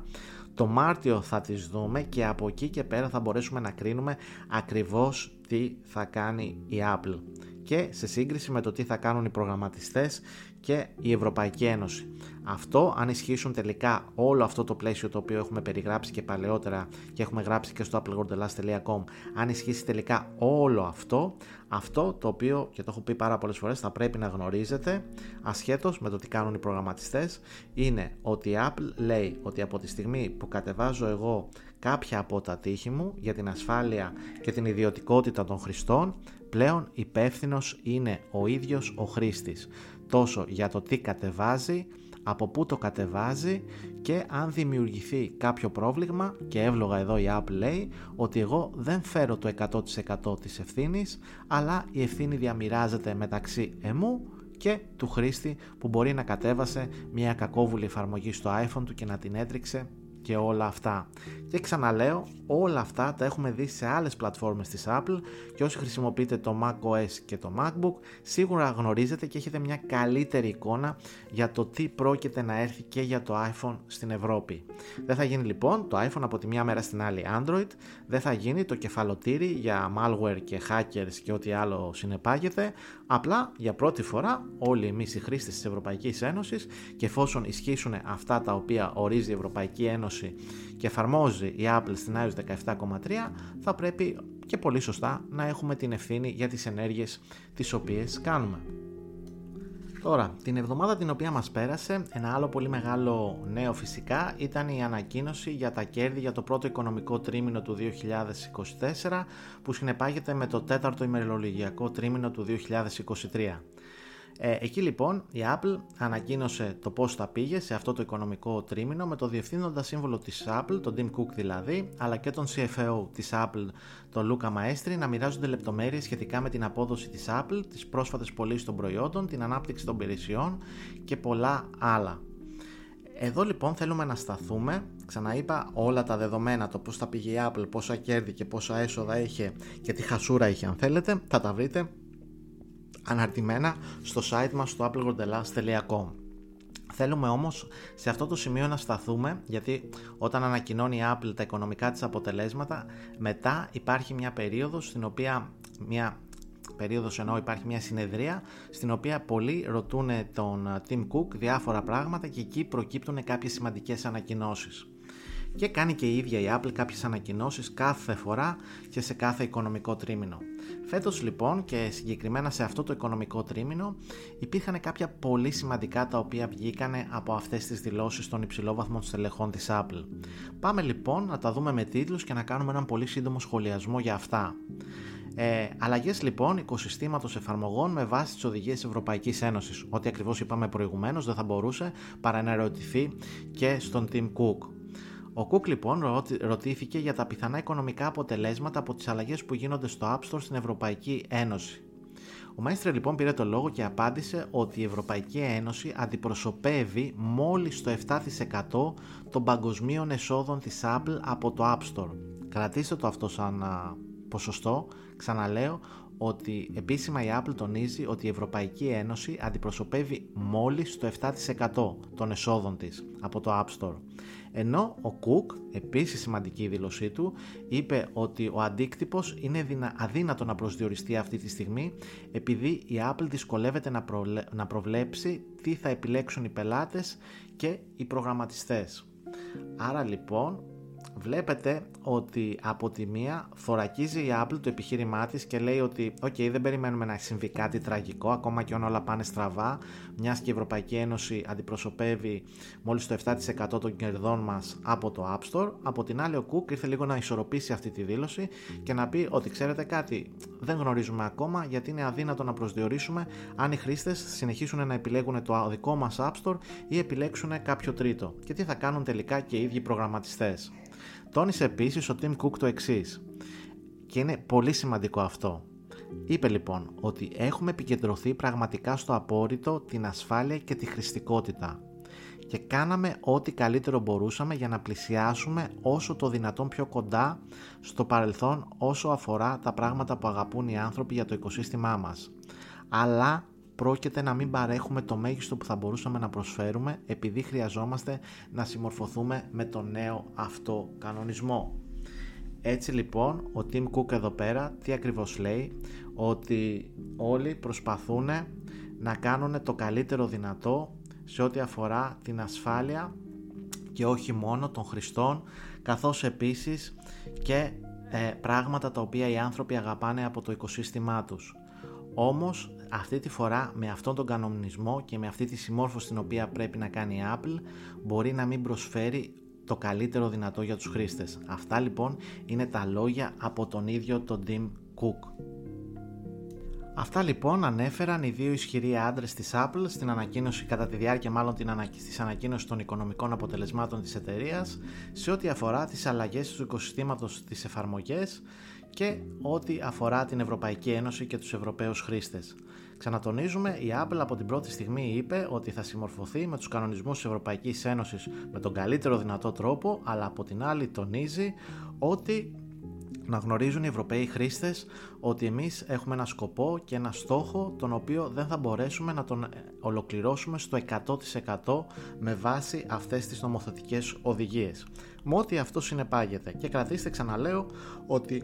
Το Μάρτιο θα τις δούμε και από εκεί και πέρα θα μπορέσουμε να κρίνουμε ακριβώς τι θα κάνει η Apple και σε σύγκριση με το τι θα κάνουν οι προγραμματιστές και η Ευρωπαϊκή Ένωση. Αυτό, αν ισχύσουν τελικά όλο αυτό το πλαίσιο το οποίο έχουμε περιγράψει και παλαιότερα και έχουμε γράψει και στο Apple World Hellas τελεία com, αν ισχύσει τελικά όλο αυτό, αυτό το οποίο, και το έχω πει πάρα πολλές φορές, θα πρέπει να γνωρίζετε ασχέτως με το τι κάνουν οι προγραμματιστές, είναι ότι η Apple λέει ότι από τη στιγμή που κατεβάζω εγώ κάποια από τα τείχη μου για την ασφάλεια και την ιδιωτικότητα των χρηστών, πλέον υπεύθυνος είναι ο ίδιος ο χρήστης. Τόσο για το τι κατεβάζει, από πού το κατεβάζει και αν δημιουργηθεί κάποιο πρόβλημα, και εύλογα εδώ η Apple λέει ότι εγώ δεν φέρω το εκατό τοις εκατό της ευθύνης, αλλά η ευθύνη διαμοιράζεται μεταξύ εμού και του χρήστη που μπορεί να κατέβασε μια κακόβουλη εφαρμογή στο iPhone του και να την έτριξε και όλα αυτά. Και ξαναλέω, όλα αυτά τα έχουμε δει σε άλλες πλατφόρμες της Apple και όσοι χρησιμοποιείτε το macOS και το MacBook σίγουρα γνωρίζετε και έχετε μια καλύτερη εικόνα για το τι πρόκειται να έρθει και για το iPhone στην Ευρώπη. Δεν θα γίνει λοιπόν το iPhone από τη μια μέρα στην άλλη Android, δεν θα γίνει το κεφαλοτήρι για malware και hackers και ό,τι άλλο συνεπάγεται, απλά για πρώτη φορά όλοι εμείς οι χρήστες της Ευρωπαϊκής Ένωσης, και εφόσον ισχύσουν αυτά τα οποία ορίζει η Ευρωπαϊκή Ένωση και εφαρμόζει η Apple στην άι Ο Ες δεκαεπτά κόμμα τρία, θα πρέπει και πολύ σωστά να έχουμε την ευθύνη για τις ενέργειες τις οποίες κάνουμε. Τώρα, την εβδομάδα την οποία μας πέρασε, ένα άλλο πολύ μεγάλο νέο φυσικά ήταν η ανακοίνωση για τα κέρδη για το πρώτο οικονομικό τρίμηνο του δύο χιλιάδες είκοσι τέσσερα, που συνεπάγεται με το τέταρτο ημερολογιακό τρίμηνο του δύο χιλιάδες είκοσι τρία. Ε, εκεί λοιπόν η Apple ανακοίνωσε το πώς θα πήγε σε αυτό το οικονομικό τρίμηνο με το διευθύνοντα σύμβολο της Apple, τον Tim Cook δηλαδή, αλλά και τον Σι Εφ Ο της Apple, τον Luca Maestri, να μοιράζονται λεπτομέρειες σχετικά με την απόδοση της Apple, τις πρόσφατες πωλήσεις των προϊόντων, την ανάπτυξη των υπηρεσιών και πολλά άλλα. Εδώ λοιπόν θέλουμε να σταθούμε, ξαναείπα, όλα τα δεδομένα, το πώς θα πήγε η Apple, πόσα κέρδη και πόσα έσοδα είχε και τι χασούρα είχε αν θέλετε, θα τα βρείτε αναρτημένα στο site μας στο Apple World Hellas τελεία com. Θέλουμε όμως σε αυτό το σημείο να σταθούμε, γιατί όταν ανακοινώνει η Apple τα οικονομικά της αποτελέσματα, μετά υπάρχει μια περίοδος στην οποία μια περίοδος ενώ υπάρχει μια συνεδρία στην οποία πολλοί ρωτούν τον Tim Cook διάφορα πράγματα και εκεί προκύπτουν κάποιες σημαντικές ανακοινώσεις. Και κάνει και η ίδια η Apple κάποιες ανακοινώσεις κάθε φορά και σε κάθε οικονομικό τρίμηνο. Φέτος λοιπόν και συγκεκριμένα σε αυτό το οικονομικό τρίμηνο υπήρχαν κάποια πολύ σημαντικά τα οποία βγήκανε από αυτές τις δηλώσεις των υψηλόβαθμων στελεχών της Apple. Πάμε λοιπόν να τα δούμε με τίτλους και να κάνουμε έναν πολύ σύντομο σχολιασμό για αυτά. Ε, αλλαγές λοιπόν οικοσυστήματος εφαρμογών με βάση τις οδηγίες Ευρωπαϊκής Ένωσης. Ό,τι ακριβώς είπαμε προηγουμένως δεν θα μπορούσε παρά να ερωτηθεί και στον Tim Cook. Ο Cook λοιπόν ρωτήθηκε για τα πιθανά οικονομικά αποτελέσματα από τις αλλαγές που γίνονται στο App Store στην Ευρωπαϊκή Ένωση. Ο Maestri λοιπόν πήρε το λόγο και απάντησε ότι η Ευρωπαϊκή Ένωση αντιπροσωπεύει μόλις το επτά τοις εκατό των παγκοσμίων εσόδων της Apple από το App Store. Κρατήστε το αυτό σαν ποσοστό. Ξαναλέω ότι επίσημα η Apple τονίζει ότι η Ευρωπαϊκή Ένωση αντιπροσωπεύει μόλις το επτά τοις εκατό των εσόδων της από το App Store. Ενώ ο Cook, επίσης σημαντική η δήλωσή του, είπε ότι ο αντίκτυπος είναι αδύνατο να προσδιοριστεί αυτή τη στιγμή επειδή η Apple δυσκολεύεται να, προβλε... να προβλέψει τι θα επιλέξουν οι πελάτες και οι προγραμματιστές. Άρα λοιπόν βλέπετε ότι από τη μία θωρακίζει η Apple το επιχείρημά της και λέει ότι okay, δεν περιμένουμε να συμβεί κάτι τραγικό ακόμα και όλα πάνε στραβά, μιας και η Ευρωπαϊκή Ένωση αντιπροσωπεύει μόλις το επτά τοις εκατό των κερδών μας από το App Store. Από την άλλη ο Cook ήρθε λίγο να ισορροπήσει αυτή τη δήλωση και να πει ότι ξέρετε κάτι, δεν γνωρίζουμε ακόμα γιατί είναι αδύνατο να προσδιορίσουμε αν οι χρήστες συνεχίσουν να επιλέγουν το δικό μας App Store ή επιλέξουν κάποιο τρίτο και τι θα κάνουν τελικά και οι ίδιοι προγραμματιστές. Τόνισε επίσης ο Tim Cook το εξής και είναι πολύ σημαντικό αυτό. Είπε λοιπόν ότι έχουμε επικεντρωθεί πραγματικά στο απόρριτο, την ασφάλεια και τη χρηστικότητα και κάναμε ό,τι καλύτερο μπορούσαμε για να πλησιάσουμε όσο το δυνατόν πιο κοντά στο παρελθόν όσο αφορά τα πράγματα που αγαπούν οι άνθρωποι για το οικοσύστημά μας. Αλλά πρόκειται να μην παρέχουμε το μέγιστο που θα μπορούσαμε να προσφέρουμε επειδή χρειαζόμαστε να συμμορφωθούμε με τον νέο αυτό κανονισμό. Έτσι λοιπόν ο Tim Cook εδώ πέρα τι ακριβώς λέει, ότι όλοι προσπαθούν να κάνουν το καλύτερο δυνατό σε ό,τι αφορά την ασφάλεια και όχι μόνο των χρηστών, καθώς επίσης και ε, πράγματα τα οποία οι άνθρωποι αγαπάνε από το οικοσύστημά τους. Όμως αυτή τη φορά με αυτόν τον κανονισμό και με αυτή τη συμμόρφωση την οποία πρέπει να κάνει η Apple μπορεί να μην προσφέρει το καλύτερο δυνατό για τους χρήστες. Αυτά λοιπόν είναι τα λόγια από τον ίδιο τον Tim Cook. Αυτά λοιπόν ανέφεραν οι δύο ισχυροί άντρες της Apple στην ανακοίνωση, κατά τη διάρκεια μάλλον της ανακοίνωσης των οικονομικών αποτελεσμάτων της εταιρείας σε ό,τι αφορά τις αλλαγές του οικοσυστήματος της εφαρμογές και ό,τι αφορά την Ευρωπαϊκή Ένωση και τους Ευρωπαίους χρήστες. Ξανατονίζουμε, η Apple από την πρώτη στιγμή είπε ότι θα συμμορφωθεί με τους κανονισμούς της Ευρωπαϊκής Ένωσης με τον καλύτερο δυνατό τρόπο, αλλά από την άλλη τονίζει ότι να γνωρίζουν οι Ευρωπαίοι χρήστες ότι εμείς έχουμε ένα σκοπό και ένα στόχο τον οποίο δεν θα μπορέσουμε να τον ολοκληρώσουμε στο εκατό τοις εκατό με βάση αυτές τις νομοθετικές οδηγίες. Με ό,τι αυτό συνεπάγεται. Και κρατήστε, ξαναλέω, ότι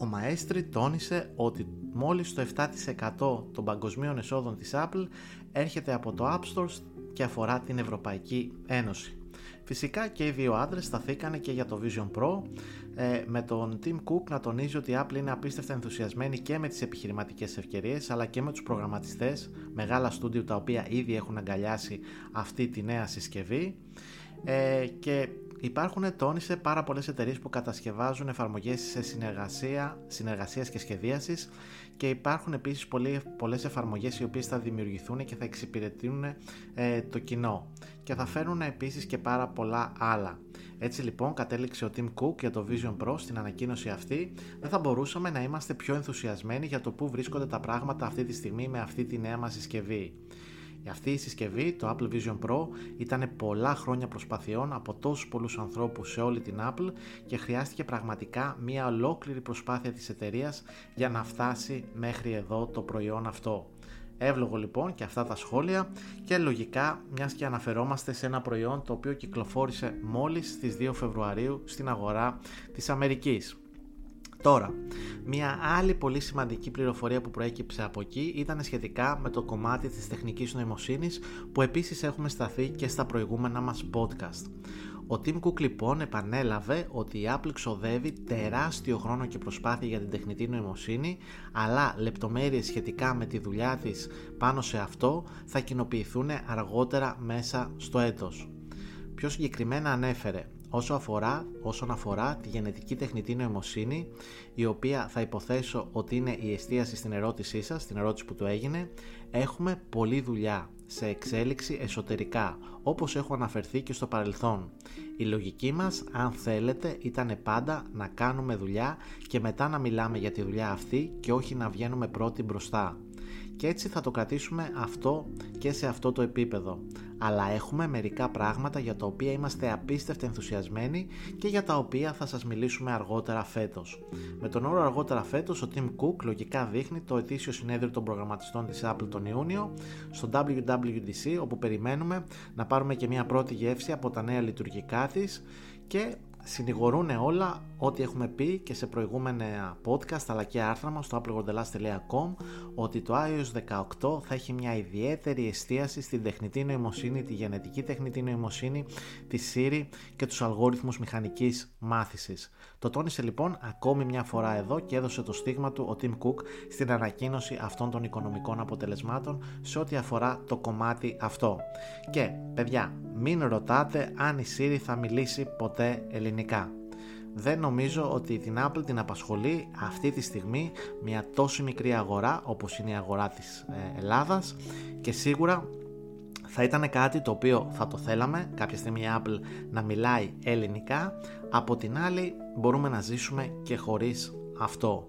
ο Maestri τόνισε ότι μόλις το επτά τοις εκατό των παγκοσμίων εσόδων της Apple έρχεται από το App Store και αφορά την Ευρωπαϊκή Ένωση. Φυσικά και οι δύο άντρες σταθήκανε και για το Vision Pro, με τον Tim Cook να τονίζει ότι η Apple είναι απίστευτα ενθουσιασμένη και με τις επιχειρηματικές ευκαιρίες αλλά και με τους προγραμματιστές, μεγάλα στούντιο τα οποία ήδη έχουν αγκαλιάσει αυτή τη νέα συσκευή και υπάρχουν, τόνισε, πάρα πολλές εταιρείες που κατασκευάζουν εφαρμογές σε συνεργασία, συνεργασίας και σχεδίασης και υπάρχουν επίσης πολλές εφαρμογές οι οποίες θα δημιουργηθούν και θα εξυπηρετούν ε, το κοινό και θα φέρουν επίσης και πάρα πολλά άλλα. Έτσι λοιπόν κατέληξε ο Tim Cook για το Vision Pro στην ανακοίνωση αυτή. Δεν θα μπορούσαμε να είμαστε πιο ενθουσιασμένοι για το που βρίσκονται τα πράγματα αυτή τη στιγμή με αυτή τη νέα μας συσκευή. Αυτή η συσκευή, το Apple Vision Pro, ήταν πολλά χρόνια προσπαθειών από τόσους πολλούς ανθρώπους σε όλη την Apple και χρειάστηκε πραγματικά μια ολόκληρη προσπάθεια της εταιρείας για να φτάσει μέχρι εδώ το προϊόν αυτό. Εύλογο λοιπόν και αυτά τα σχόλια και λογικά μιας και αναφερόμαστε σε ένα προϊόν το οποίο κυκλοφόρησε μόλις στις δύο Φεβρουαρίου στην αγορά της Αμερικής. Τώρα, μια άλλη πολύ σημαντική πληροφορία που προέκυψε από εκεί ήταν σχετικά με το κομμάτι της τεχνικής νοημοσύνης που επίσης έχουμε σταθεί και στα προηγούμενα μας podcast. Ο Tim Cook λοιπόν επανέλαβε ότι η Apple ξοδεύει τεράστιο χρόνο και προσπάθεια για την τεχνητή νοημοσύνη, αλλά λεπτομέρειες σχετικά με τη δουλειά της πάνω σε αυτό θα κοινοποιηθούν αργότερα μέσα στο έτος. Πιο συγκεκριμένα ανέφερε όσο αφορά, όσον αφορά τη γενετική τεχνητή νοημοσύνη, η οποία θα υποθέσω ότι είναι η εστίαση στην ερώτησή σας, στην ερώτηση που του έγινε, έχουμε πολλή δουλειά σε εξέλιξη εσωτερικά, όπως έχω αναφερθεί και στο παρελθόν. Η λογική μας, αν θέλετε, ήταν πάντα να κάνουμε δουλειά και μετά να μιλάμε για τη δουλειά αυτή και όχι να βγαίνουμε πρώτοι μπροστά. Και έτσι θα το κρατήσουμε αυτό και σε αυτό το επίπεδο. Αλλά έχουμε μερικά πράγματα για τα οποία είμαστε απίστευτα ενθουσιασμένοι και για τα οποία θα σας μιλήσουμε αργότερα φέτος. Με τον όρο αργότερα φέτος, ο Tim Cook λογικά δείχνει το ετήσιο συνέδριο των προγραμματιστών της Apple τον Ιούνιο στο ντάμπλιου ντάμπλιου ντι σι, όπου περιμένουμε να πάρουμε και μια πρώτη γεύση από τα νέα λειτουργικά της, και συνηγορούν όλα ό,τι έχουμε πει και σε προηγούμενα podcast αλλά και άρθρα μας στο appleworldhellas τελεία com, ότι το άι ο ες δεκαοκτώ θα έχει μια ιδιαίτερη εστίαση στην τεχνητή νοημοσύνη, τη γενετική τεχνητή νοημοσύνη, τη Siri και τους αλγόριθμους μηχανικής μάθησης. Το τόνισε λοιπόν ακόμη μια φορά εδώ και έδωσε το στίγμα του ο Tim Cook στην ανακοίνωση αυτών των οικονομικών αποτελεσμάτων σε ό,τι αφορά το κομμάτι αυτό. Και παιδιά, μην ρωτάτε αν η Siri θα μιλήσει ποτέ ελληνικά. Δεν νομίζω ότι την Apple την απασχολεί αυτή τη στιγμή μια τόσο μικρή αγορά όπως είναι η αγορά της Ελλάδας, και σίγουρα θα ήταν κάτι το οποίο θα το θέλαμε κάποια στιγμή η Apple να μιλάει ελληνικά. Από την άλλη μπορούμε να ζήσουμε και χωρίς αυτό.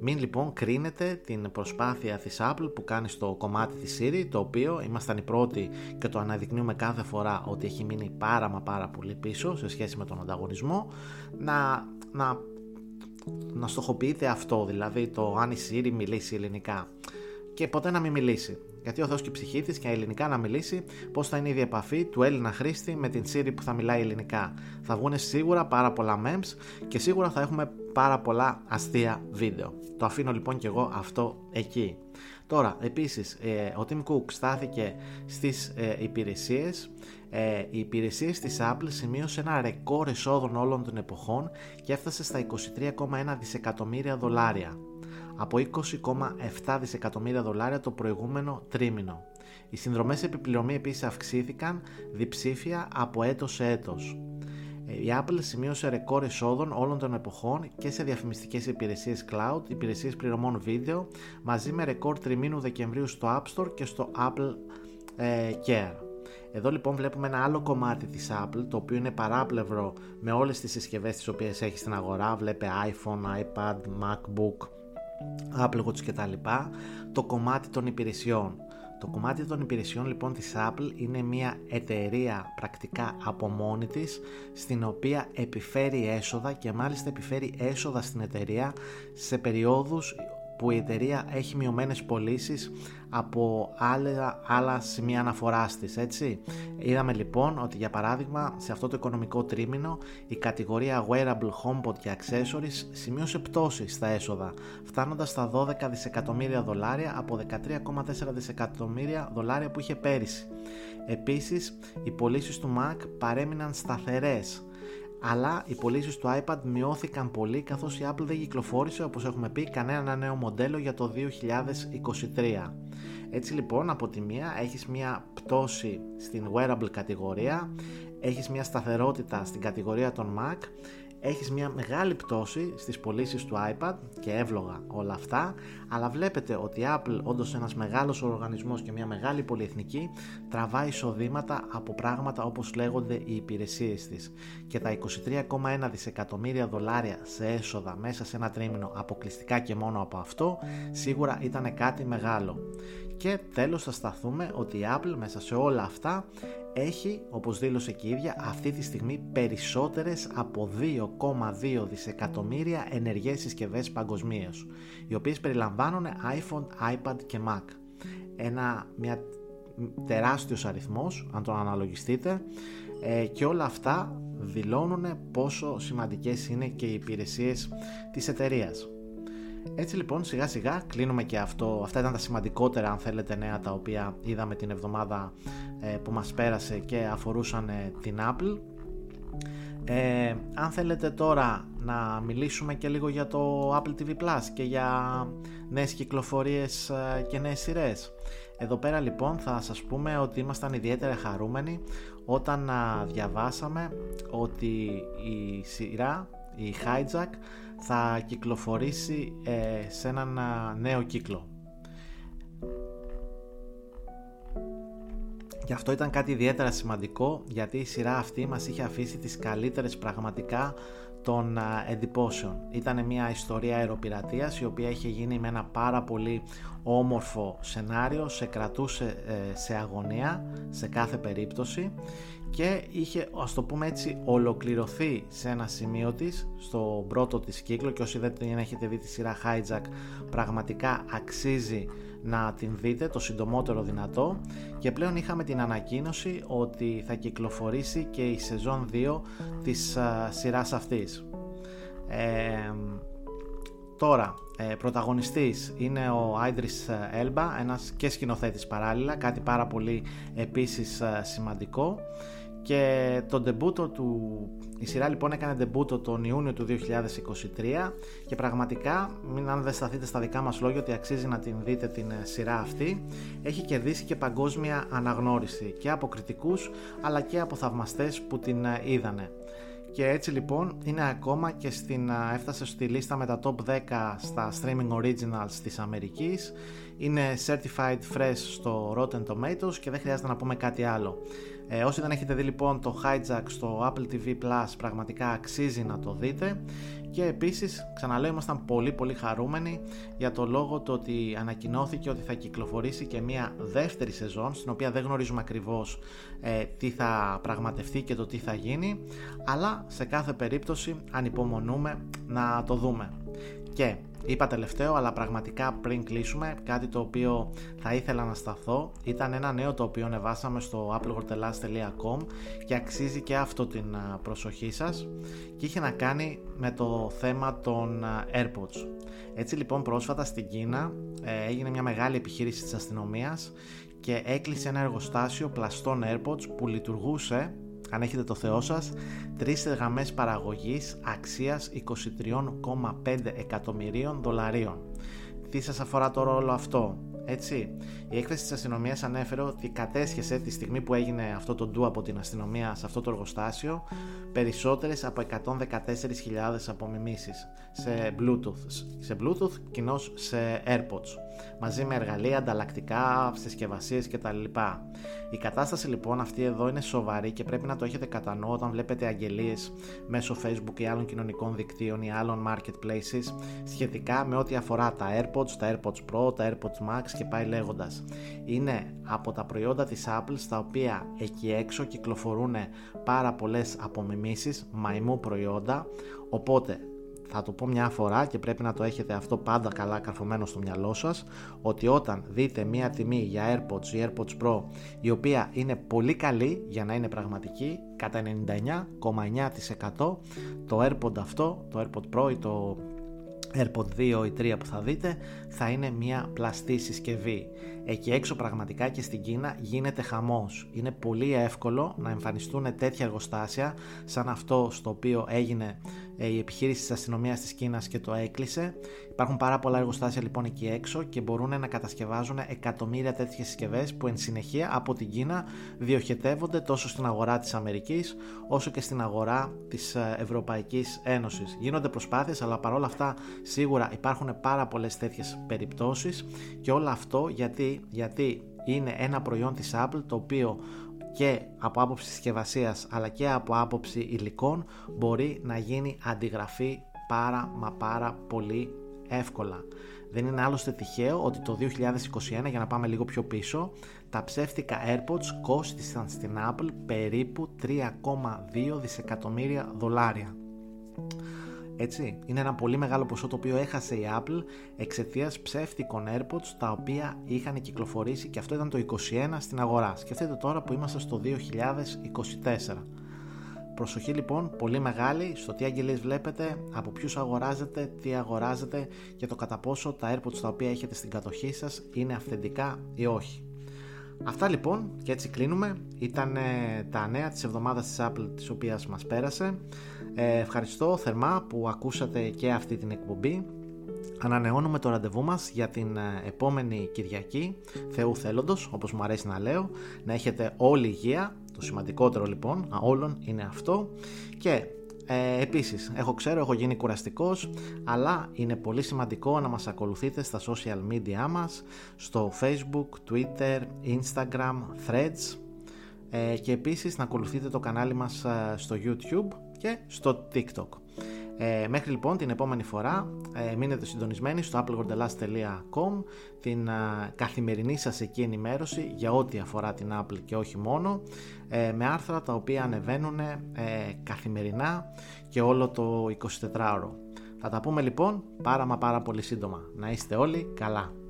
Μην λοιπόν κρίνετε την προσπάθεια της Apple που κάνει στο κομμάτι της Siri, το οποίο ήμασταν οι πρώτοι και το αναδεικνύουμε κάθε φορά ότι έχει μείνει πάρα μα πάρα πολύ πίσω σε σχέση με τον ανταγωνισμό, να, να, να στοχοποιείται αυτό, δηλαδή το αν η Siri μιλήσει ελληνικά, και ποτέ να μην μιλήσει. Γιατί ο Θεός και η ψυχή της και ελληνικά να μιλήσει, πώς θα είναι η διεπαφή του Έλληνα χρήστη με την Siri που θα μιλάει ελληνικά. Θα βγουν σίγουρα πάρα πολλά memes και σίγουρα θα έχουμε πάρα πολλά αστεία βίντεο. Το αφήνω λοιπόν και εγώ αυτό εκεί. Τώρα, επίσης, ο Tim Cook στάθηκε στις υπηρεσίες. Οι υπηρεσίες της Apple σημείωσε ένα ρεκόρ εσόδων όλων των εποχών και έφτασε στα είκοσι τρία κόμμα ένα δισεκατομμύρια δολάρια. Από είκοσι κόμμα επτά δισεκατομμύρια δολάρια το προηγούμενο τρίμηνο. Οι συνδρομές επιπληρωμή επίσης αυξήθηκαν διψήφια από έτος σε έτος. Η Apple σημείωσε ρεκόρ εσόδων όλων των εποχών και σε διαφημιστικές υπηρεσίες cloud, υπηρεσίες πληρωμών βίντεο, μαζί με ρεκόρ τριμήνου Δεκεμβρίου στο App Store και στο Apple ε, Care. Εδώ λοιπόν βλέπουμε ένα άλλο κομμάτι της Apple, το οποίο είναι παράπλευρο με όλες τις συσκευές τις οποίες έχει στην αγορά. Βλέπε iPhone, iPad, MacBook, Apple Watch κτλ. Το κομμάτι των υπηρεσιών. Το κομμάτι των υπηρεσιών λοιπόν της Apple είναι μια εταιρεία πρακτικά από μόνη της, στην οποία επιφέρει έσοδα και μάλιστα επιφέρει έσοδα στην εταιρεία σε περιόδους που η εταιρεία έχει μειωμένες πωλήσεις από άλλα, άλλα σημεία αναφοράς της, έτσι. Είδαμε λοιπόν ότι για παράδειγμα σε αυτό το οικονομικό τρίμηνο η κατηγορία Wearable, HomePod και Accessories σημείωσε πτώσεις στα έσοδα, φτάνοντας στα δώδεκα δισεκατομμύρια δολάρια από δεκατρία κόμμα τέσσερα δισεκατομμύρια δολάρια που είχε πέρυσι. Επίσης, οι πωλήσεις του Mac παρέμειναν σταθερές, αλλά οι πωλήσεις του iPad μειώθηκαν πολύ, καθώς η Apple δεν κυκλοφόρησε, όπως έχουμε πει, κανένα νέο μοντέλο για το δύο χιλιάδες είκοσι τρία. Έτσι λοιπόν, από τη μία έχεις μια πτώση στην wearable κατηγορία, έχεις μια σταθερότητα στην κατηγορία των Mac, έχεις μια μεγάλη πτώση στις πωλήσεις του iPad, και εύλογα όλα αυτά, αλλά βλέπετε ότι η Apple, όντως ένας μεγάλος οργανισμός και μια μεγάλη πολυεθνική, τραβάει εισοδήματα από πράγματα όπως λέγονται οι υπηρεσίες της, και τα είκοσι τρία κόμμα ένα δισεκατομμύρια δολάρια σε έσοδα μέσα σε ένα τρίμηνο αποκλειστικά και μόνο από αυτό σίγουρα ήταν κάτι μεγάλο. Και τέλος θα σταθούμε ότι η Apple μέσα σε όλα αυτά έχει, όπως δήλωσε και η ίδια, αυτή τη στιγμή περισσότερες από δύο κόμμα δύο δισεκατομμύρια ενεργές συσκευές παγκοσμίως, οι οποίες περιλαμβάνουν iPhone, iPad και Mac. Ένα μια τεράστιος αριθμός, αν τον αναλογιστείτε, ε, και όλα αυτά δηλώνουν πόσο σημαντικές είναι και οι υπηρεσίες της εταιρείας. Έτσι λοιπόν, σιγά σιγά κλείνουμε και αυτό. Αυτά ήταν τα σημαντικότερα, αν θέλετε, νέα τα οποία είδαμε την εβδομάδα ε, που μας πέρασε και αφορούσαν ε, την Apple. Ε, αν θέλετε τώρα να μιλήσουμε και λίγο για το Apple τι βι Plus και για νέες κυκλοφορίες ε, και νέες σειρές. Εδώ πέρα λοιπόν θα σας πούμε ότι ήμασταν ιδιαίτερα χαρούμενοι όταν διαβάσαμε ότι η σειρά, η Hijack, θα κυκλοφορήσει ε, σε έναν νέο κύκλο. Και αυτό ήταν κάτι ιδιαίτερα σημαντικό, γιατί η σειρά αυτή μας είχε αφήσει τις καλύτερες πραγματικά των εντυπώσεων. Ήταν μια ιστορία αεροπειρατείας η οποία είχε γίνει με ένα πάρα πολύ όμορφο σενάριο, σε κρατούσε σε αγωνία σε κάθε περίπτωση και είχε, ας το πούμε έτσι, ολοκληρωθεί σε ένα σημείο της, στο πρώτο της κύκλο, και όσοι δεν έχετε δει τη σειρά Hijack πραγματικά αξίζει να την δείτε το συντομότερο δυνατό. Και πλέον είχαμε την ανακοίνωση ότι θα κυκλοφορήσει και η σεζόν δύο της α, σειράς αυτής. Ε, τώρα ε, πρωταγωνιστής είναι ο Idris Elba, ένας και σκηνοθέτης παράλληλα, κάτι πάρα πολύ επίσης α, σημαντικό. Και το ντεμπούτο του, η σειρά λοιπόν έκανε ντεμπούτο τον Ιούνιο του δύο χιλιάδες είκοσι τρία και πραγματικά, μην αν δεν σταθείτε στα δικά μας λόγια ότι αξίζει να την δείτε την σειρά αυτή, έχει κερδίσει και παγκόσμια αναγνώριση και από κριτικούς αλλά και από θαυμαστές που την είδανε. Και έτσι λοιπόν είναι ακόμα και στην, έφτασε στη λίστα με τα top δέκα στα streaming originals της Αμερικής, είναι certified fresh στο Rotten Tomatoes και δεν χρειάζεται να πούμε κάτι άλλο. Ε, όσοι δεν έχετε δει λοιπόν το Hijack στο Apple τι βι Plus πραγματικά αξίζει να το δείτε. Και επίσης ξαναλέω, ήμασταν πολύ πολύ χαρούμενοι για το λόγο το ότι ανακοινώθηκε ότι θα κυκλοφορήσει και μια δεύτερη σεζόν, στην οποία δεν γνωρίζουμε ακριβώς ε, τι θα πραγματευτεί και το τι θα γίνει, αλλά σε κάθε περίπτωση ανυπομονούμε να το δούμε. Και είπα τελευταίο, αλλά πραγματικά πριν κλείσουμε, κάτι το οποίο θα ήθελα να σταθώ, ήταν ένα νέο το οποίο ανεβάσαμε στο apple world hellas τελεία com και αξίζει και αυτό την προσοχή σας, και είχε να κάνει με το θέμα των AirPods. Έτσι λοιπόν πρόσφατα στην Κίνα έγινε μια μεγάλη επιχείρηση της αστυνομίας και έκλεισε ένα εργοστάσιο πλαστών AirPods που λειτουργούσε, αν έχετε το θεό σας, τρεις γραμμές παραγωγής αξίας είκοσι τρία κόμμα πέντε εκατομμυρίων δολαρίων. Τι σας αφορά το ρόλο αυτό, έτσι? Η έκθεση της αστυνομίας ανέφερε ότι κατέσχεσε τη στιγμή που έγινε αυτό το ντου από την αστυνομία σε αυτό το εργοστάσιο περισσότερες από εκατόν δεκατέσσερις χιλιάδες απομιμήσεις σε Bluetooth, σε Bluetooth κοινώς σε AirPods, μαζί με εργαλεία, ανταλλακτικά, συσκευασίες κτλ. Η κατάσταση λοιπόν αυτή εδώ είναι σοβαρή και πρέπει να το έχετε κατά νου όταν βλέπετε αγγελίες μέσω Facebook ή άλλων κοινωνικών δικτύων ή άλλων marketplaces σχετικά με ό,τι αφορά τα AirPods, τα AirPods Pro, τα AirPods Max και πάει λέγοντας. Είναι από τα προϊόντα της Apple στα οποία εκεί έξω κυκλοφορούν πάρα πολλές απομιμήσεις, μαϊμού προϊόντα, οπότε θα το πω μια φορά και πρέπει να το έχετε αυτό πάντα καλά καρφωμένο στο μυαλό σας, ότι όταν δείτε μια τιμή για AirPods ή AirPods Pro η οποία είναι πολύ καλή για να είναι πραγματική, κατά ενενήντα εννιά κόμμα εννιά τοις εκατό το AirPod αυτό, το AirPod Pro ή το AirPod δύο ή τρία που θα δείτε, θα είναι μια πλαστή συσκευή. Εκεί έξω πραγματικά και στην Κίνα γίνεται χαμός. Είναι πολύ εύκολο να εμφανιστούν τέτοια εργοστάσια σαν αυτό στο οποίο έγινε η επιχείρηση της αστυνομίας της Κίνας και το έκλεισε. Υπάρχουν πάρα πολλά εργοστάσια λοιπόν εκεί έξω και μπορούν να κατασκευάζουν εκατομμύρια τέτοιες συσκευές που εν συνεχεία από την Κίνα διοχετεύονται τόσο στην αγορά της Αμερικής όσο και στην αγορά της Ευρωπαϊκής Ένωσης. Γίνονται προσπάθειες, αλλά παρόλα αυτά σίγουρα υπάρχουν πάρα πολλές τέτοιες περιπτώσεις, και όλο αυτό γιατί, γιατί είναι ένα προϊόν της Apple το οποίο και από άποψη συσκευασίας αλλά και από άποψη υλικών μπορεί να γίνει αντιγραφή πάρα μα πάρα πολύ εύκολα. Δεν είναι άλλωστε τυχαίο ότι το δύο χιλιάδες είκοσι ένα, για να πάμε λίγο πιο πίσω, τα ψεύτικα AirPods κόστησαν στην Apple περίπου τρία κόμμα δύο δισεκατομμύρια δολάρια. Έτσι, είναι ένα πολύ μεγάλο ποσό το οποίο έχασε η Apple εξαιτίας ψεύτικων AirPods τα οποία είχαν κυκλοφορήσει, και αυτό ήταν το είκοσι ένα στην αγορά. Σκεφτείτε τώρα που είμαστε στο δύο χιλιάδες είκοσι τέσσερα. Προσοχή λοιπόν πολύ μεγάλη στο τι αγγελίες βλέπετε, από ποιους αγοράζετε, τι αγοράζετε και το κατά πόσο τα AirPods τα οποία έχετε στην κατοχή σας είναι αυθεντικά ή όχι. Αυτά λοιπόν, και έτσι κλείνουμε. Ήταν τα νέα της εβδομάδας της Apple της οποίας μας πέρασε. Ε, ευχαριστώ θερμά που ακούσατε και αυτή την εκπομπή. Ανανεώνουμε το ραντεβού μας για την επόμενη Κυριακή, Θεού θέλοντος, όπως μου αρέσει να λέω. Να έχετε όλη υγεία, το σημαντικότερο λοιπόν όλων είναι αυτό. Και ε, επίσης, έχω ξέρω, έχω γίνει κουραστικός, αλλά είναι πολύ σημαντικό να μας ακολουθείτε στα social media μας, στο Facebook, Twitter, Instagram, Threads, ε, και επίσης να ακολουθείτε το κανάλι μας στο YouTube και στο TikTok. Ε, μέχρι λοιπόν την επόμενη φορά, ε, μείνετε συντονισμένοι στο apple world hellas dot com, την ε, καθημερινή σας εκεί ενημέρωση για ό,τι αφορά την Apple και όχι μόνο, ε, με άρθρα τα οποία ανεβαίνουν ε, καθημερινά και όλο το εικοσιτετράωρο. Θα τα πούμε λοιπόν πάρα μα πάρα πολύ σύντομα. Να είστε όλοι καλά.